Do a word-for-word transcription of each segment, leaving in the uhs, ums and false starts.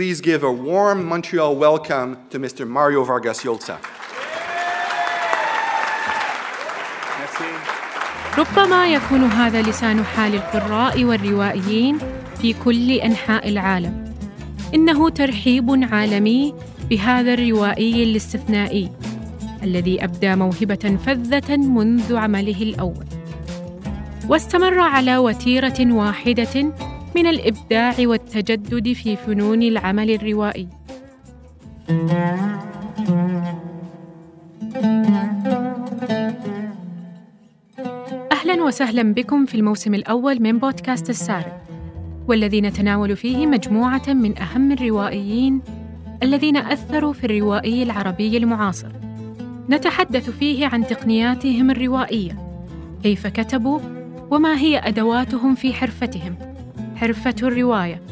Please give a warm Montreal welcome to Mister Mario Vargas Llosa. ربما يكون هذا لسان حال القراء والروائيين في كل أنحاء العالم. إنه ترحيب عالمي بهذا الروائي الاستثنائي الذي أبدى موهبة فذة منذ عمله الأول، واستمر على وتيرة واحدة من الإبداع والتجدد في فنون العمل الروائي. أهلاً وسهلاً بكم في الموسم الأول من بودكاست السارد، والذي نتناول فيه مجموعة من أهم الروائيين الذين أثروا في الروائي العربي المعاصر. نتحدث فيه عن تقنياتهم الروائية، كيف كتبوا، وما هي أدواتهم في حرفتهم، حرفة الرواية.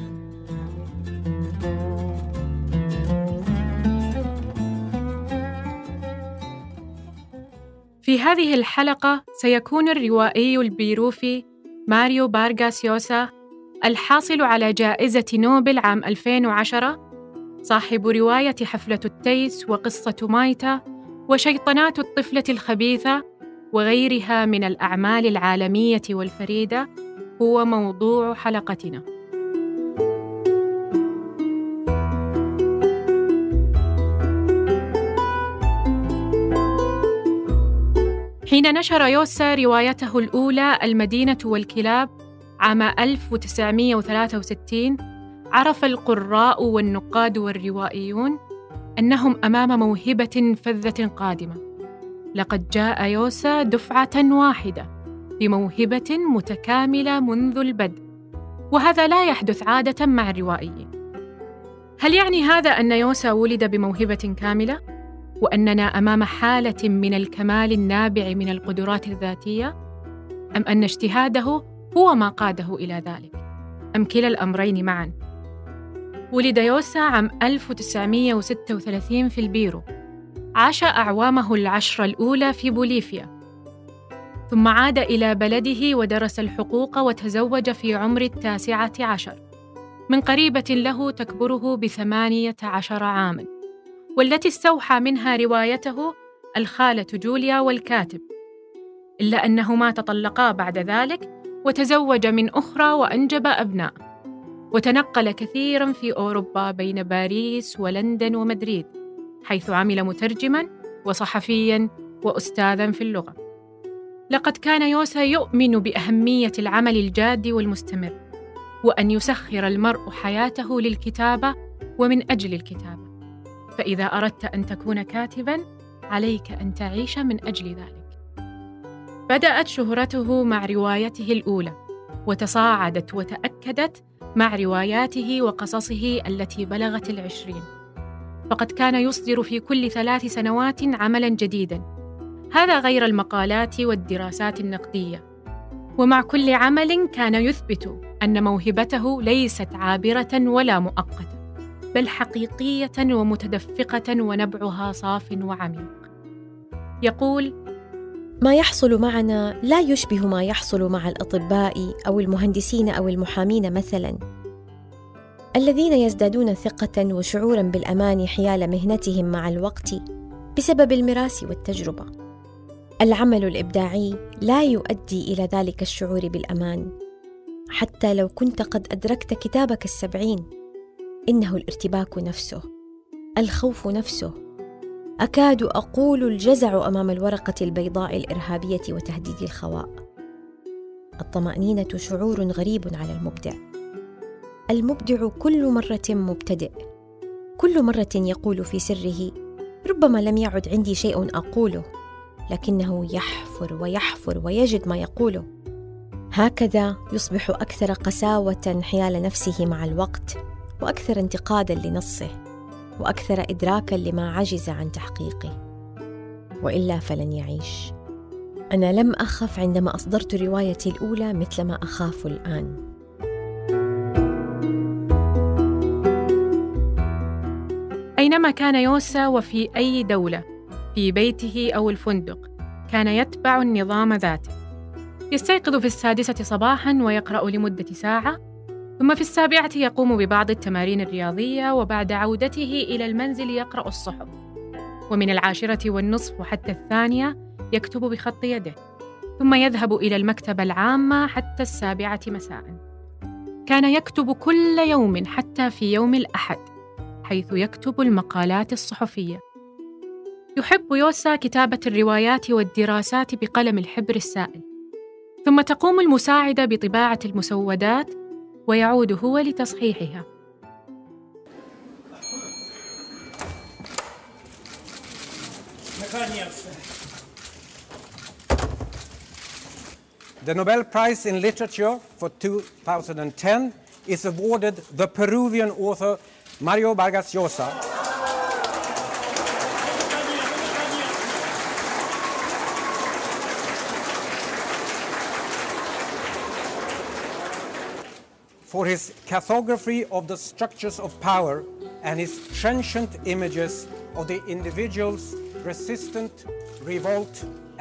في هذه الحلقة سيكون الروائي البيروفي ماريو فارغاس يوسا الحاصل على جائزة نوبل عام ألفين وعشرة، صاحب رواية حفلة التيس وقصة مايتا وشيطنات الطفلة الخبيثة وغيرها من الأعمال العالمية والفريدة، هو موضوع حلقتنا. حين نشر يوسا روايته الأولى المدينة والكلاب عام ألف وتسعمئة وثلاثة وستين، عرف القراء والنقاد والروائيون أنهم أمام موهبة فذة قادمة. لقد جاء يوسا دفعة واحدة بموهبة متكاملة منذ البدء، وهذا لا يحدث عادة مع الروائيين. هل يعني هذا أن يوسا ولد بموهبة كاملة؟ وأننا أمام حالة من الكمال النابع من القدرات الذاتية؟ أم أن اجتهاده هو ما قاده إلى ذلك؟ أم كلا الأمرين معاً؟ ولد يوسا عام ألف وتسعمئة وستة وثلاثين في البيرو، عاش أعوامه العشر الأولى في بوليفيا، ثم عاد إلى بلده ودرس الحقوق وتزوج في عمر التاسعة عشر من قريبة له تكبره بثمانية عشر عاماً، والتي استوحى منها روايته الخالة جوليا والكاتب، إلا أنهما تطلقا بعد ذلك وتزوج من أخرى وأنجب أبناء، وتنقل كثيراً في أوروبا بين باريس ولندن ومدريد، حيث عمل مترجماً وصحفياً وأستاذاً في اللغة. لقد كان يوسا يؤمن بأهمية العمل الجاد والمستمر، وأن يسخر المرء حياته للكتابة ومن أجل الكتابة، فإذا أردت أن تكون كاتباً عليك أن تعيش من أجل ذلك. بدأت شهرته مع روايته الأولى، وتصاعدت وتأكدت مع رواياته وقصصه التي بلغت العشرين، فقد كان يصدر في كل ثلاث سنوات عملاً جديداً، هذا غير المقالات والدراسات النقدية، ومع كل عمل كان يثبت أن موهبته ليست عابرة ولا مؤقتة، بل حقيقية ومتدفقة ونبعها صاف وعميق. يقول: ما يحصل معنا لا يشبه ما يحصل مع الأطباء أو المهندسين أو المحامين مثلاً، الذين يزدادون ثقة وشعوراً بالأمان حيال مهنتهم مع الوقت بسبب المراس والتجربة. العمل الإبداعي لا يؤدي إلى ذلك الشعور بالأمان، حتى لو كنت قد أدركت كتابك السبعين. إنه الارتباك نفسه، الخوف نفسه، أكاد أقول الجزع أمام الورقة البيضاء الإرهابية وتهديد الخواء. الطمأنينة شعور غريب على المبدع. المبدع كل مرة مبتدئ، كل مرة يقول في سره: ربما لم يعد عندي شيء أقوله، لكنه يحفر ويحفر ويجد ما يقوله. هكذا يصبح أكثر قساوة حيال نفسه مع الوقت، وأكثر انتقاداً لنصه، وأكثر إدراكاً لما عجز عن تحقيقه، وإلا فلن يعيش. أنا لم أخف عندما أصدرت روايتي الأولى مثل ما أخاف الآن. أينما كان يوسا وفي أي دولة، في بيته أو الفندق، كان يتبع النظام ذاته. يستيقظ في السادسة صباحاً ويقرأ لمدة ساعة، ثم في السابعة يقوم ببعض التمارين الرياضية، وبعد عودته إلى المنزل يقرأ الصحف. ومن العاشرة والنصف وحتى الثانية يكتب بخط يده، ثم يذهب إلى المكتبة العامة حتى السابعة مساء. كان يكتب كل يوم حتى في يوم الأحد، حيث يكتب المقالات الصحفية. يحب يوسا كتابة الروايات والدراسات بقلم الحبر السائل، ثم تقوم المساعدة بطباعة المسودات ويعود هو لتصحيحها. The Nobel Prize in Literature for two thousand ten is awarded the Peruvian author Mario Vargas Llosa. For his cartography of the structures of power and his trenchant images of the individual's resistance, revolt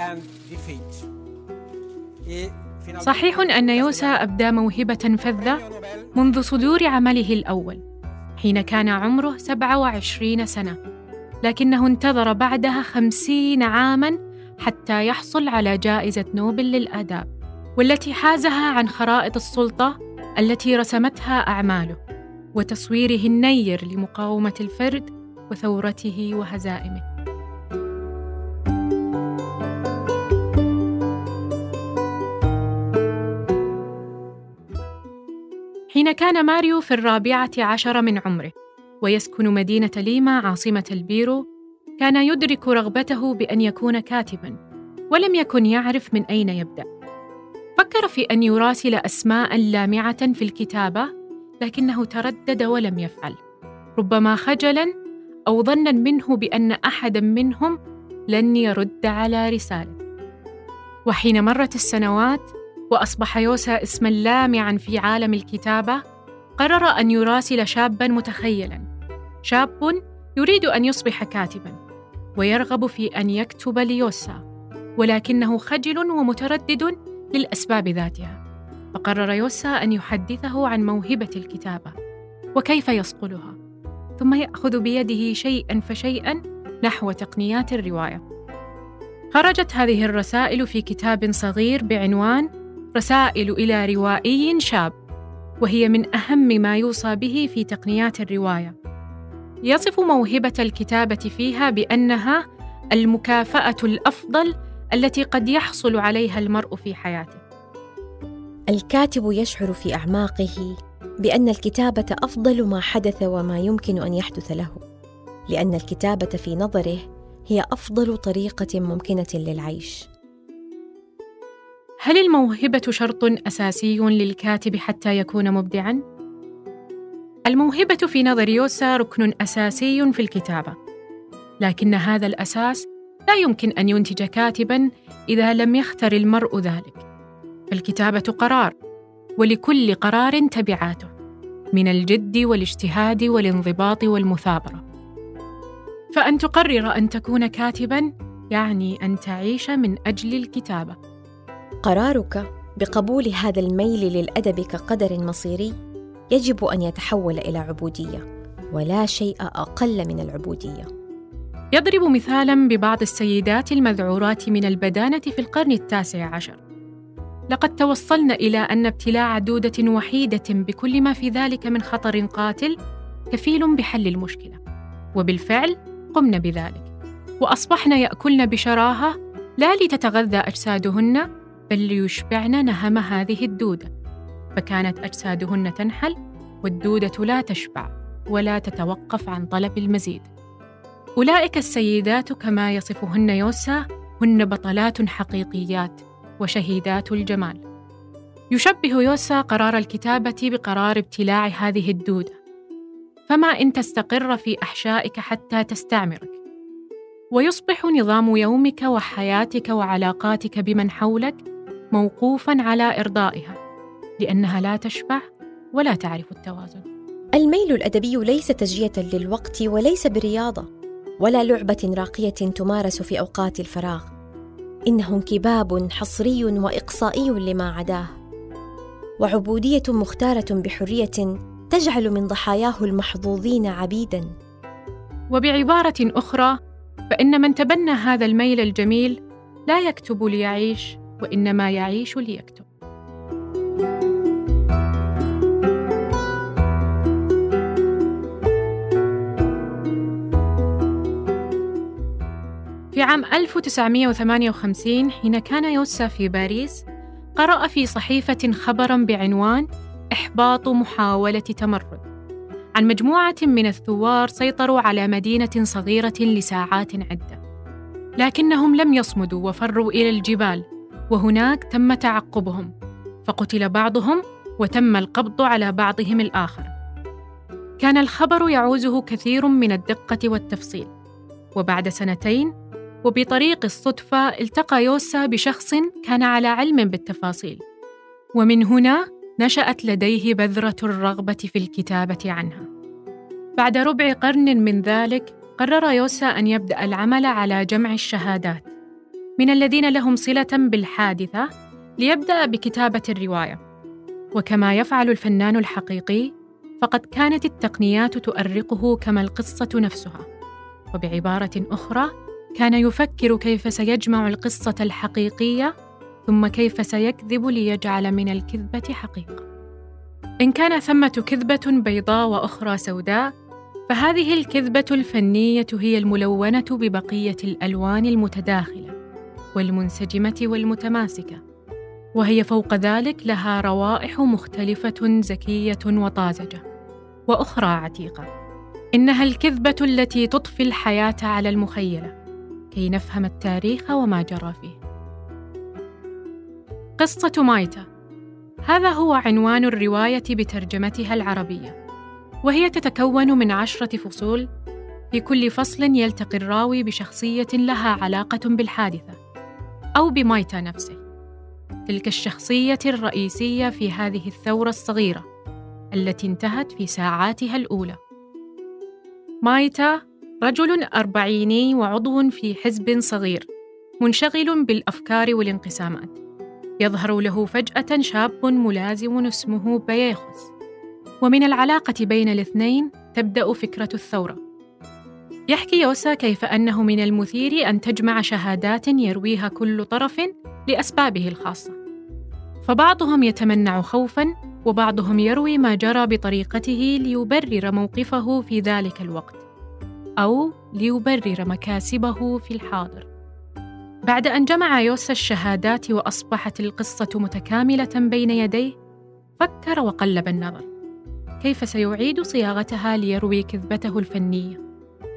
and defeat. صحيح أن يوسا أبدى موهبة فذة منذ صدور عمله الأول حين كان عمره سبعة وعشرين سنة، لكنه انتظر بعدها خمسين عاماً حتى يحصل على جائزة نوبل للآداب، والتي حازها عن خرائط السلطة التي رسمتها أعماله وتصويره النير لمقاومة الفرد وثورته وهزائمه. حين كان ماريو في الرابعة عشر من عمره ويسكن مدينة ليما عاصمة البيرو، كان يدرك رغبته بأن يكون كاتباً، ولم يكن يعرف من أين يبدأ. فكر في أن يراسل أسماء لامعة في الكتابة، لكنه تردد ولم يفعل، ربما خجلاً أو ظناً منه بأن أحداً منهم لن يرد على رسالته. وحين مرت السنوات وأصبح يوسا اسماً لامعاً في عالم الكتابة، قرر أن يراسل شاباً متخيلاً، شاب يريد أن يصبح كاتباً ويرغب في أن يكتب ليوسا، ولكنه خجل ومتردد للأسباب ذاتها. فقرر يوسا أن يحدثه عن موهبة الكتابة وكيف يصقلها، ثم يأخذ بيده شيئاً فشيئاً نحو تقنيات الرواية. خرجت هذه الرسائل في كتاب صغير بعنوان رسائل إلى روائي شاب، وهي من أهم ما يوصى به في تقنيات الرواية. يصف موهبة الكتابة فيها بأنها المكافأة الأفضل التي قد يحصل عليها المرء في حياته. الكاتب يشعر في أعماقه بأن الكتابة أفضل ما حدث وما يمكن أن يحدث له، لأن الكتابة في نظره هي أفضل طريقة ممكنة للعيش. هل الموهبة شرط أساسي للكاتب حتى يكون مبدعاً؟ الموهبة في نظر يوسا ركن أساسي في الكتابة، لكن هذا الأساس لا يمكن أن ينتج كاتباً إذا لم يختر المرء ذلك. فالكتابة قرار، ولكل قرار تبعاته من الجد والاجتهاد والانضباط والمثابرة. فأن تقرر أن تكون كاتباً يعني أن تعيش من أجل الكتابة. قرارك بقبول هذا الميل للأدب كقدر مصيري يجب أن يتحول إلى عبودية، ولا شيء أقل من العبودية. يضرب مثالاً ببعض السيدات المذعورات من البدانة في القرن التاسع عشر. لقد توصلن إلى أن ابتلاع دودة وحيدة بكل ما في ذلك من خطر قاتل كفيل بحل المشكلة، وبالفعل قمن بذلك، وأصبحن يأكلن بشراهة لا لتتغذى أجسادهن بل ليشبعن نهم هذه الدودة، فكانت أجسادهن تنحل والدودة لا تشبع ولا تتوقف عن طلب المزيد. أولئك السيدات كما يصفهن يوسا هن بطلات حقيقيات وشهيدات الجمال. يشبه يوسا قرار الكتابة بقرار ابتلاع هذه الدودة، فما إن تستقر في أحشائك حتى تستعمرك، ويصبح نظام يومك وحياتك وعلاقاتك بمن حولك موقوفاً على إرضائها، لأنها لا تشبع ولا تعرف التوازن. الميل الأدبي ليس تجزية للوقت، وليس برياضة ولا لعبة راقية تمارس في أوقات الفراغ، إنه انكباب حصري وإقصائي لما عداه، وعبودية مختارة بحرية تجعل من ضحاياه المحظوظين عبيداً. وبعبارة أخرى، فإن من تبنى هذا الميل الجميل لا يكتب ليعيش، وإنما يعيش ليكتب. في عام ألف وتسعمئة وثمانية وخمسين، حين كان يوسا في باريس، قرأ في صحيفة خبراً بعنوان إحباط محاولة تمرد، عن مجموعة من الثوار سيطروا على مدينة صغيرة لساعات عدة، لكنهم لم يصمدوا وفروا إلى الجبال، وهناك تم تعقبهم، فقتل بعضهم وتم القبض على بعضهم الآخر. كان الخبر يعوزه كثير من الدقة والتفصيل. وبعد سنتين، وبطريق الصدفة، التقى يوسا بشخص كان على علم بالتفاصيل، ومن هنا نشأت لديه بذرة الرغبة في الكتابة عنها. بعد ربع قرن من ذلك، قرر يوسا أن يبدأ العمل على جمع الشهادات من الذين لهم صلة بالحادثة، ليبدأ بكتابة الرواية. وكما يفعل الفنان الحقيقي، فقد كانت التقنيات تؤرقه كما القصة نفسها. وبعبارة أخرى، كان يفكر كيف سيجمع القصة الحقيقية، ثم كيف سيكذب ليجعل من الكذبة حقيقة. إن كان ثمة كذبة بيضاء وأخرى سوداء، فهذه الكذبة الفنية هي الملونة ببقية الألوان المتداخلة والمنسجمة والمتماسكة، وهي فوق ذلك لها روائح مختلفة زكية وطازجة وأخرى عتيقة. إنها الكذبة التي تطفي الحياة على المخيلة كي نفهم التاريخ وما جرى فيه. قصة مايتا، هذا هو عنوان الرواية بترجمتها العربية، وهي تتكون من عشرة فصول، في كل فصل يلتقي الراوي بشخصية لها علاقة بالحادثة أو بمايتا نفسه، تلك الشخصية الرئيسية في هذه الثورة الصغيرة التي انتهت في ساعاتها الأولى. مايتا رجل أربعيني وعضو في حزب صغير منشغل بالأفكار والانقسامات. يظهر له فجأة شاب ملازم اسمه بياخس، ومن العلاقة بين الاثنين تبدأ فكرة الثورة. يحكي يوسا كيف أنه من المثير أن تجمع شهادات يرويها كل طرف لأسبابه الخاصة، فبعضهم يتمنع خوفاً، وبعضهم يروي ما جرى بطريقته ليبرر موقفه في ذلك الوقت، أو ليبرر مكاسبه في الحاضر. بعد أن جمع يوسا الشهادات وأصبحت القصة متكاملة بين يديه، فكر وقلب النظر كيف سيعيد صياغتها ليروي كذبته الفنية،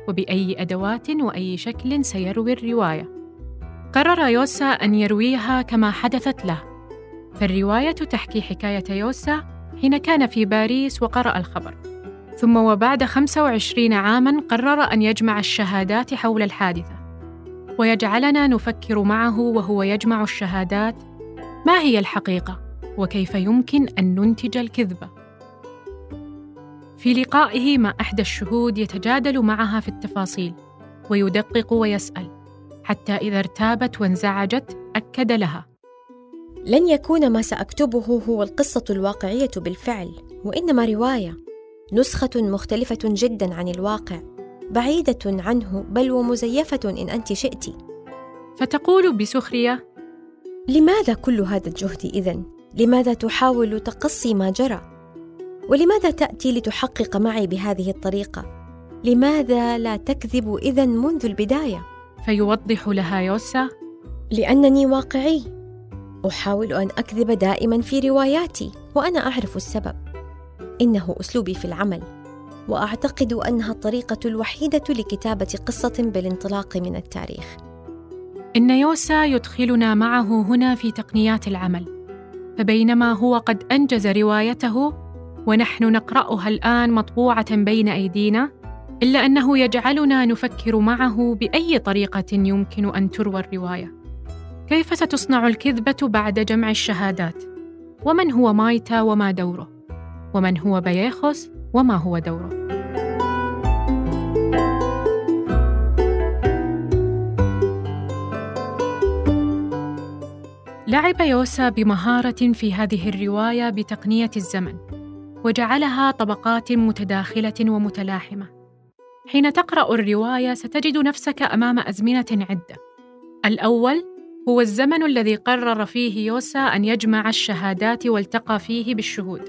وبأي أدوات وأي شكل سيروي الرواية. قرر يوسا أن يرويها كما حدثت له، فالرواية تحكي حكاية يوسا حين كان في باريس وقرأ الخبر، ثم وبعد خمسة وعشرين عاماً قرر أن يجمع الشهادات حول الحادثة، ويجعلنا نفكر معه وهو يجمع الشهادات، ما هي الحقيقة وكيف يمكن أن ننتج الكذبة. في لقائه مع إحدى الشهود يتجادل معها في التفاصيل ويدقق ويسأل، حتى إذا ارتابت وانزعجت أكد لها: لن يكون ما سأكتبه هو القصة الواقعية بالفعل، وإنما رواية، نسخة مختلفة جداً عن الواقع، بعيدة عنه، بل ومزيفة إن أنت شئت. فتقول بسخرية: لماذا كل هذا الجهد إذن؟ لماذا تحاول تقصي ما جرى؟ ولماذا تأتي لتحقق معي بهذه الطريقة؟ لماذا لا تكذب إذن منذ البداية؟ فيوضح لها يوسا: لأنني واقعي، أحاول أن أكذب دائما في رواياتي، وأنا أعرف السبب، إنه أسلوبي في العمل، وأعتقد أنها الطريقة الوحيدة لكتابة قصة بالانطلاق من التاريخ. إن يوسا يدخلنا معه هنا في تقنيات العمل، فبينما هو قد أنجز روايته ونحن نقرأها الآن مطبوعة بين أيدينا، إلا أنه يجعلنا نفكر معه بأي طريقة يمكن أن تروى الرواية. كيف ستصنع الكذبة بعد جمع الشهادات؟ ومن هو مايتا وما دوره؟ ومن هو بياخس وما هو دوره؟ لعب يوسا بمهارة في هذه الرواية بتقنية الزمن، وجعلها طبقات متداخلة ومتلاحمة. حين تقرأ الرواية ستجد نفسك أمام أزمنة عدة. الأول هو الزمن الذي قرر فيه يوسا أن يجمع الشهادات والتقى فيه بالشهود،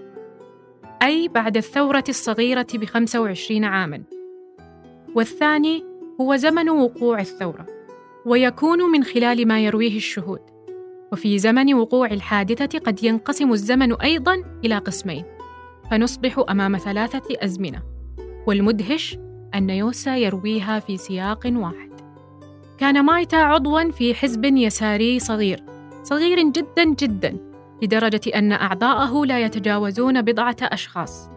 أي بعد الثورة الصغيرة بخمسة وعشرين عاماً. والثاني هو زمن وقوع الثورة، ويكون من خلال ما يرويه الشهود. وفي زمن وقوع الحادثة قد ينقسم الزمن أيضاً إلى قسمين، فنصبح أمام ثلاثة أزمنة، والمدهش أن يوسا يرويها في سياق واحد. كان مايتا عضواً في حزب يساري صغير صغير جداً جداً، لدرجة أن أعضاءه لا يتجاوزون بضعة أشخاص،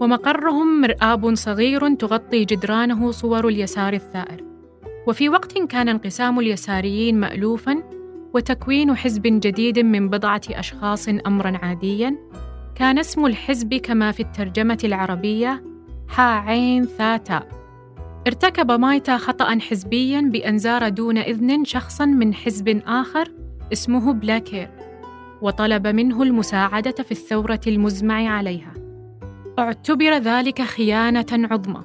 ومقرهم مرآب صغير تغطي جدرانه صور اليسار الثائر. وفي وقت كان انقسام اليساريين مألوفاً، وتكوين حزب جديد من بضعة أشخاص أمراً عادياً. كان اسم الحزب كما في الترجمة العربية حا عين ثا تاء. ارتكب مايتا خطأ حزبياً بأن زار دون إذن شخصاً من حزب آخر اسمه بلاكير، وطلب منه المساعدة في الثورة المزمع عليها. اعتبر ذلك خيانة عظمى،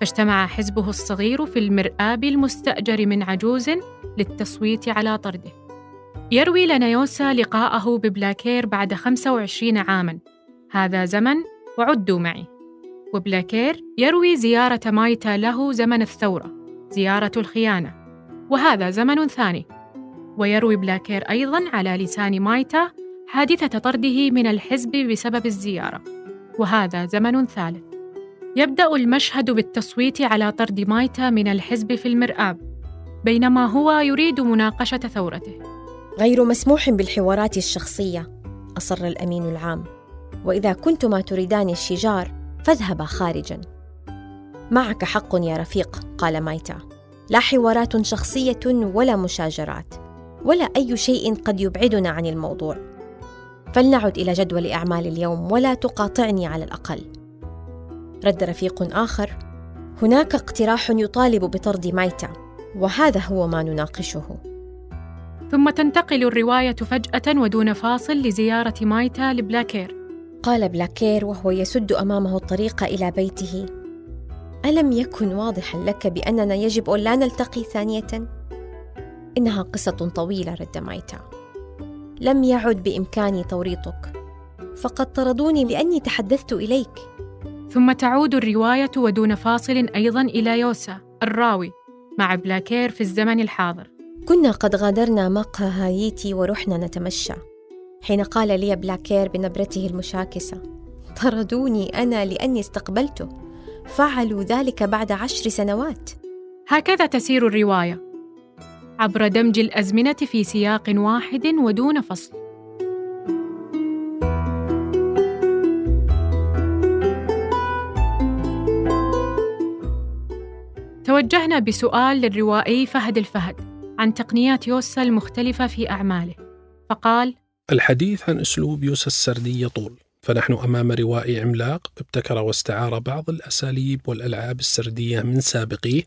فاجتمع حزبه الصغير في المرآب المستأجر من عجوز للتصويت على طرده. يروي لنا يوسا لقاءه ببلاكير بعد خمسة وعشرين عاماً، هذا زمن وعدوا معي. وبلاكير يروي زيارة مايتا له زمن الثورة، زيارة الخيانة، وهذا زمن ثاني. ويروي بلاكير أيضاً على لسان مايتا حادثة طرده من الحزب بسبب الزيارة، وهذا زمن ثالث. يبدأ المشهد بالتصويت على طرد مايتا من الحزب في المرآب، بينما هو يريد مناقشة ثورته. غير مسموح بالحوارات الشخصية، أصر الأمين العام، وإذا كنتما تريدان الشجار فاذهبا خارجاً. معك حق يا رفيق، قال مايتا، لا حوارات شخصية ولا مشاجرات ولا أي شيء قد يبعدنا عن الموضوع. فلنعد إلى جدول أعمال اليوم ولا تقاطعني على الأقل. رد رفيق آخر، هناك اقتراح يطالب بطرد مايتا، وهذا هو ما نناقشه. ثم تنتقل الرواية فجأة ودون فاصل لزيارة مايتا لبلاكير. قال بلاكير وهو يسد أمامه الطريق إلى بيته، ألم يكن واضحاً لك بأننا يجب أن لا نلتقي ثانية؟ إنها قصة طويلة، رد مايتا، لم يعد بإمكاني توريطك، فقد طردوني لأني تحدثت إليك. ثم تعود الرواية ودون فاصل أيضاً إلى يوسا الراوي مع بلاكير في الزمن الحاضر. كنا قد غادرنا مقهى هايتي ورحنا نتمشى، حين قال لي بلاكير بنبرته المشاكسة، طردوني أنا لأني استقبلته، فعلوا ذلك بعد عشر سنوات. هكذا تسير الرواية عبر دمج الأزمنة في سياق واحد ودون فصل. توجهنا بسؤال للروائي فهد الفهد عن تقنيات يوسا المختلفة في أعماله، فقال: الحديث عن أسلوب يوسا السردي يطول، فنحن أمام روائي عملاق ابتكر واستعار بعض الأساليب والألعاب السردية من سابقيه،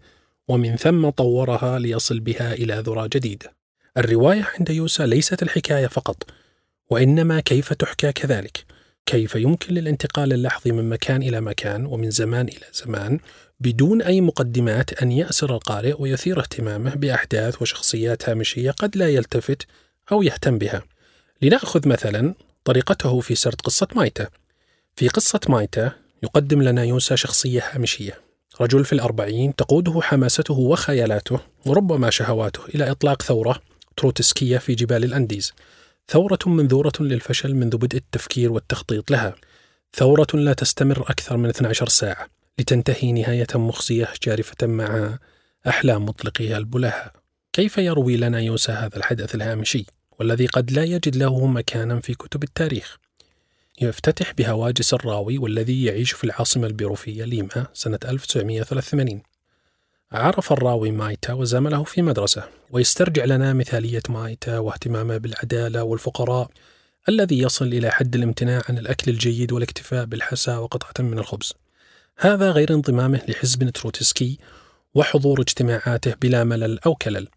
ومن ثم طورها ليصل بها إلى ذرة جديدة. الرواية عند يوسا ليست الحكاية فقط، وإنما كيف تحكى كذلك، كيف يمكن للانتقال اللحظي من مكان إلى مكان ومن زمان إلى زمان بدون أي مقدمات أن يأسر القارئ ويثير اهتمامه بأحداث وشخصيات هامشية قد لا يلتفت أو يهتم بها. لنأخذ مثلا طريقته في سرد قصة مايتا. في قصة مايتا يقدم لنا يوسا شخصية هامشية، رجل في الأربعين تقوده حماسته وخيالاته وربما شهواته إلى إطلاق ثورة تروتسكية في جبال الأنديز، ثورة منذورة للفشل منذ بدء التفكير والتخطيط لها، ثورة لا تستمر أكثر من اثنتي عشرة ساعة لتنتهي نهاية مخزية جارفة معها أحلام مطلقيها البلهاء. كيف يروي لنا يوسا هذا الحدث الهامشي والذي قد لا يجد له مكانا في كتب التاريخ؟ يفتتح بهواجس الراوي والذي يعيش في العاصمة البيروفية ليما سنة ألف وتسعمئة وثلاثة وثمانين. عرف الراوي مايتا وزمله في مدرسة، ويسترجع لنا مثالية مايتا واهتمامه بالعدالة والفقراء الذي يصل إلى حد الامتناع عن الأكل الجيد والاكتفاء بالحساء وقطعة من الخبز، هذا غير انضمامه لحزب تروتسكي وحضور اجتماعاته بلا ملل أو كلل.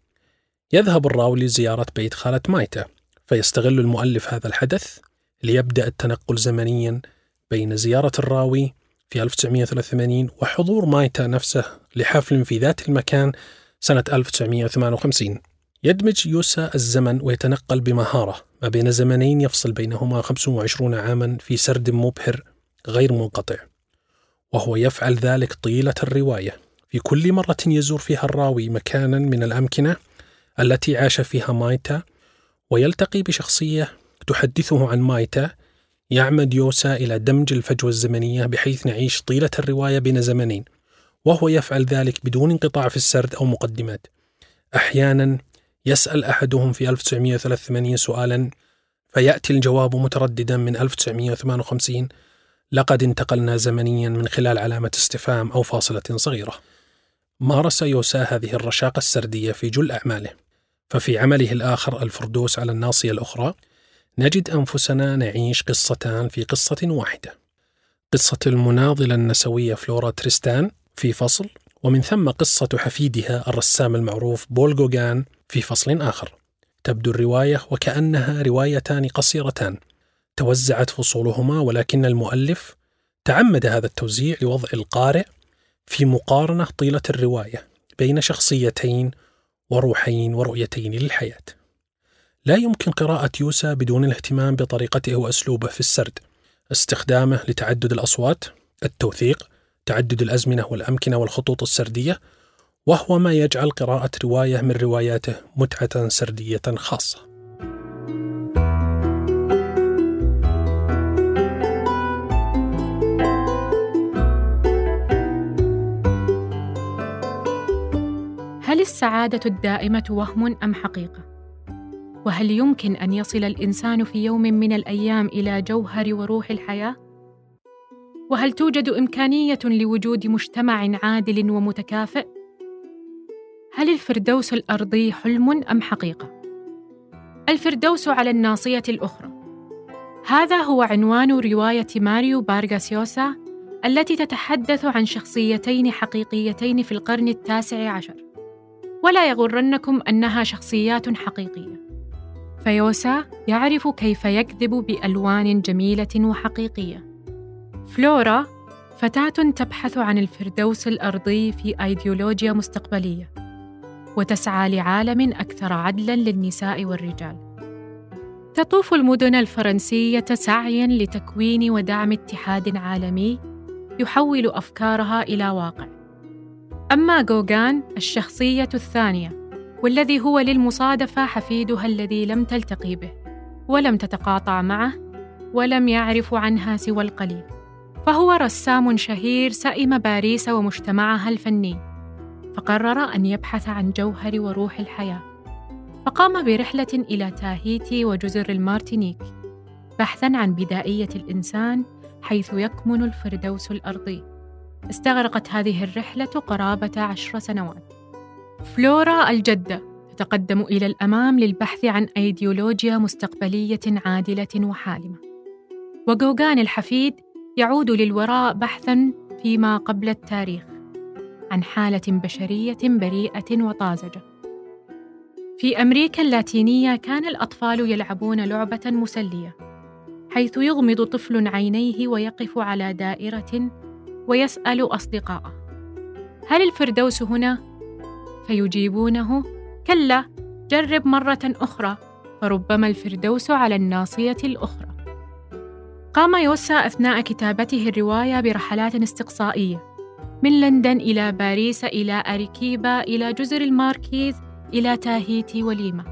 يذهب الراوي لزيارة بيت خالة مايتا، فيستغل المؤلف هذا الحدث ليبدأ التنقل زمنيا بين زيارة الراوي في ألف وتسعمئة وثلاثة وثمانين وحضور مايتا نفسه لحفل في ذات المكان سنة ألف وتسعمئة وثمانية وخمسين. يدمج يوسا الزمن ويتنقل بمهارة ما بين زمنين يفصل بينهما خمسة وعشرين عاما في سرد مبهر غير منقطع، وهو يفعل ذلك طيلة الرواية، في كل مرة يزور فيها الراوي مكانا من الأمكنة التي عاش فيها مايتا ويلتقي بشخصية تحدثه عن مايتا. يعمد يوسا إلى دمج الفجوة الزمنية بحيث نعيش طيلة الرواية بين زمنين، وهو يفعل ذلك بدون انقطاع في السرد أو مقدمات. أحيانا يسأل أحدهم في ألف وتسعمئة وثلاثة وثمانين سؤالا فيأتي الجواب مترددا من ألف وتسعمئة وثمانية وخمسين، لقد انتقلنا زمنيا، من خلال علامة استفهام أو فاصلة صغيرة. مارس يوسا هذه الرشاقة السردية في جل أعماله، ففي عمله الآخر الفردوس على الناصية الأخرى نجد أنفسنا نعيش قصتان في قصة واحدة، قصة المناضلة النسوية فلورا تريستان في فصل، ومن ثم قصة حفيدها الرسام المعروف بول غوغان في فصل آخر. تبدو الرواية وكأنها روايتان قصيرتان توزعت فصولهما، ولكن المؤلف تعمد هذا التوزيع لوضع القارئ في مقارنة طيلة الرواية بين شخصيتين وروحين ورؤيتين للحياة. لا يمكن قراءة يوسا بدون الاهتمام بطريقته وأسلوبه في السرد، استخدامه لتعدد الأصوات، التوثيق، تعدد الأزمنة والأمكنة والخطوط السردية، وهو ما يجعل قراءة رواية من رواياته متعة سردية خاصة. هل السعادة الدائمة وهم أم حقيقة؟ وهل يمكن أن يصل الإنسان في يوم من الأيام إلى جوهر وروح الحياة؟ وهل توجد إمكانية لوجود مجتمع عادل ومتكافئ؟ هل الفردوس الأرضي حلم أم حقيقة؟ الفردوس على الناصية الأخرى، هذا هو عنوان رواية ماريو فارغاس يوسا التي تتحدث عن شخصيتين حقيقيتين في القرن التاسع عشر، ولا يغرنكم أنها شخصيات حقيقية. فيوسا يعرف كيف يكذب بألوان جميلة وحقيقية. فلورا فتاة تبحث عن الفردوس الأرضي في أيديولوجيا مستقبلية، وتسعى لعالم أكثر عدلاً للنساء والرجال. تطوف المدن الفرنسية سعياً لتكوين ودعم اتحاد عالمي يحول أفكارها إلى واقع. أما غوغان الشخصية الثانية، والذي هو للمصادفة حفيدها الذي لم تلتقي به ولم تتقاطع معه ولم يعرف عنها سوى القليل، فهو رسام شهير سئم باريس ومجتمعها الفني، فقرر أن يبحث عن جوهر وروح الحياة، فقام برحلة إلى تاهيتي وجزر المارتينيك بحثاً عن بدائية الإنسان حيث يكمن الفردوس الأرضي. استغرقت هذه الرحلة قرابة عشر سنوات. فلورا الجدة تتقدم إلى الأمام للبحث عن أيديولوجيا مستقبلية عادلة وحالمة، وغوغان الحفيد يعود للوراء بحثاً فيما قبل التاريخ عن حالة بشرية بريئة وطازجة. في أمريكا اللاتينية كان الأطفال يلعبون لعبة مسلية، حيث يغمض طفل عينيه ويقف على دائرة ويسأل أصدقائه هل الفردوس هنا؟ فيجيبونه كلا، جرب مرة أخرى، فربما الفردوس على الناصية الأخرى. قام يوسا أثناء كتابته الرواية برحلات استقصائية من لندن إلى باريس إلى أريكيبا إلى جزر الماركيز إلى تاهيتي وليما،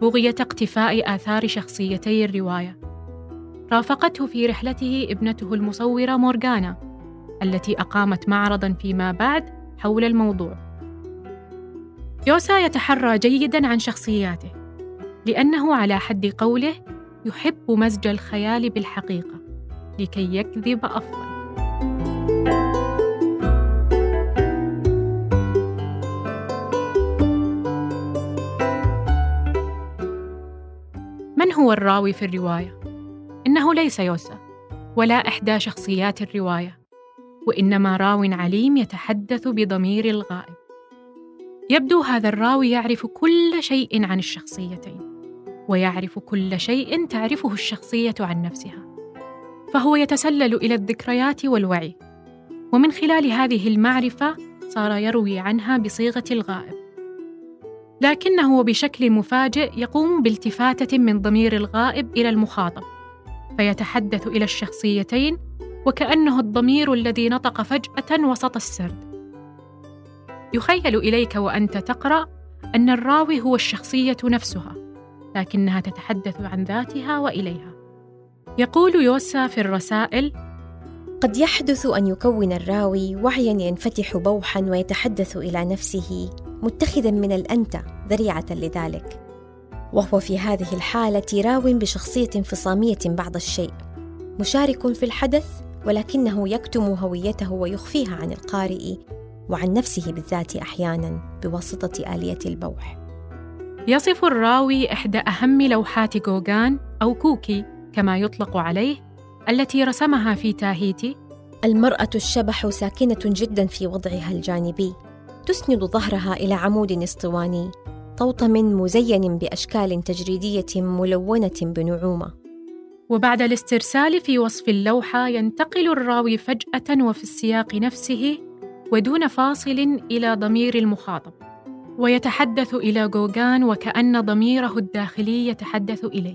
بغية اقتفاء آثار شخصيتي الرواية. رافقته في رحلته ابنته المصورة مورغانا التي أقامت معرضاً فيما بعد حول الموضوع. يوسا يتحرى جيداً عن شخصياته، لأنه على حد قوله يحب مزج الخيال بالحقيقة لكي يكذب أفضل. من هو الراوي في الرواية؟ إنه ليس يوسا ولا إحدى شخصيات الرواية، وإنما راو عليم يتحدث بضمير الغائب. يبدو هذا الراوي يعرف كل شيء عن الشخصيتين، ويعرف كل شيء تعرفه الشخصية عن نفسها، فهو يتسلل إلى الذكريات والوعي، ومن خلال هذه المعرفة صار يروي عنها بصيغة الغائب. لكنه بشكل مفاجئ يقوم بالتفاتة من ضمير الغائب إلى المخاطب، فيتحدث إلى الشخصيتين وكأنه الضمير الذي نطق فجأة وسط السرد. يخيل إليك وأنت تقرأ أن الراوي هو الشخصية نفسها، لكنها تتحدث عن ذاتها وإليها. يقول يوسا في الرسائل: قد يحدث أن يكون الراوي وعياً ينفتح بوحاً ويتحدث إلى نفسه، متخذاً من الأنت ذريعة لذلك، وهو في هذه الحالة راو بشخصية انفصامية بعض الشيء، مشارك في الحدث ولكنه يكتم هويته ويخفيها عن القارئ وعن نفسه بالذات أحياناً بواسطة آلية البوح. يصف الراوي إحدى أهم لوحات غوغان أو كوكي كما يطلق عليه التي رسمها في تاهيتي: المرأة الشبح ساكنة جداً في وضعها الجانبي، تسند ظهرها إلى عمود اسطواني طوطم مزين بأشكال تجريدية ملونة بنعومة. وبعد الاسترسال في وصف اللوحة ينتقل الراوي فجأة وفي السياق نفسه ودون فاصل إلى ضمير المخاطب، ويتحدث إلى غوغان وكأن ضميره الداخلي يتحدث إليه.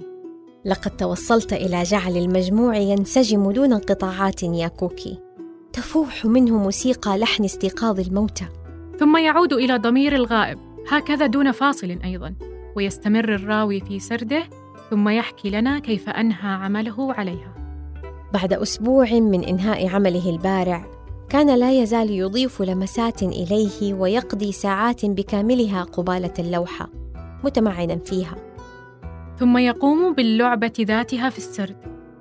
لقد توصلت إلى جعل المجموع ينسجم دون انقطاعات يا كوكي، تفوح منه موسيقى لحن استيقاظ الموتى. ثم يعود إلى ضمير الغائب هكذا دون فاصل أيضاً، ويستمر الراوي في سرده، ثم يحكي لنا كيف أنهى عمله عليها. بعد أسبوع من إنهاء عمله البارع، كان لا يزال يضيف لمسات إليه ويقضي ساعات بكاملها قبالة اللوحة متمعنا فيها. ثم يقوم باللعبة ذاتها في السرد،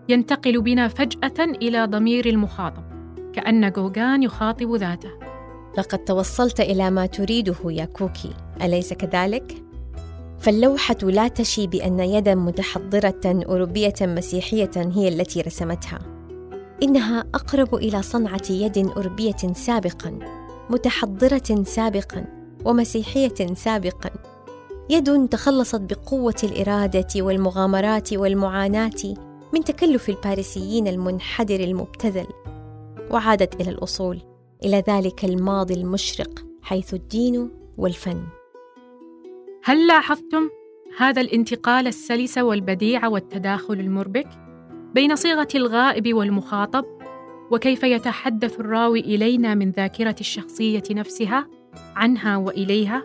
ينتقل بنا فجأة إلى ضمير المخاطب كأن غوغان يخاطب ذاته. لقد توصلت إلى ما تريده يا كوكي، أليس كذلك؟ فاللوحة لا تشي بأن يداً متحضرة أوروبية مسيحية هي التي رسمتها، إنها أقرب إلى صنعة يد أوروبية سابقاً، متحضرة سابقاً ومسيحية سابقاً، يد تخلصت بقوة الإرادة والمغامرات والمعاناة من تكلف الباريسيين المنحدر المبتذل، وعادت إلى الأصول، إلى ذلك الماضي المشرق حيث الدين والفن. هل لاحظتم هذا الانتقال السلس والبديع والتداخل المربك بين صيغة الغائب والمخاطب، وكيف يتحدث الراوي إلينا من ذاكرة الشخصية نفسها عنها وإليها؟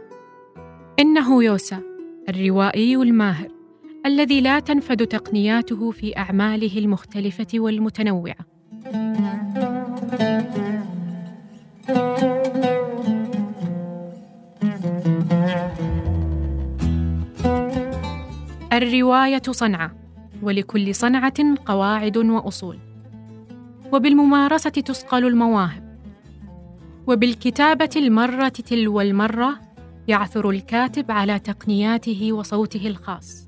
إنه يوسا الروائي الماهر الذي لا تنفد تقنياته في أعماله المختلفة والمتنوعة. الرواية صنعة، ولكل صنعة قواعد وأصول، وبالممارسة تصقل المواهب، وبالكتابة المرة تلو المرة يعثر الكاتب على تقنياته وصوته الخاص.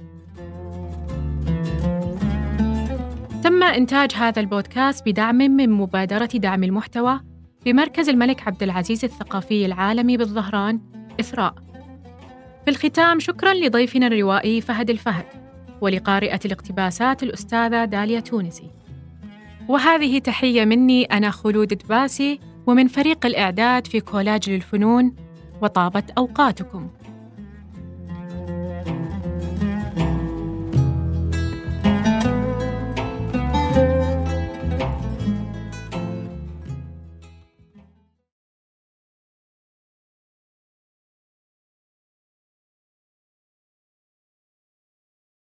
تم إنتاج هذا البودكاست بدعم من مبادرة دعم المحتوى بمركز الملك عبد العزيز الثقافي العالمي بالظهران إثراء. في الختام، شكراً لضيفنا الروائي فهد الفهد، ولقارئة الاقتباسات الأستاذة داليا تونسي. وهذه تحية مني أنا خلود دباسي ومن فريق الإعداد في كولاج للفنون، وطابت أوقاتكم.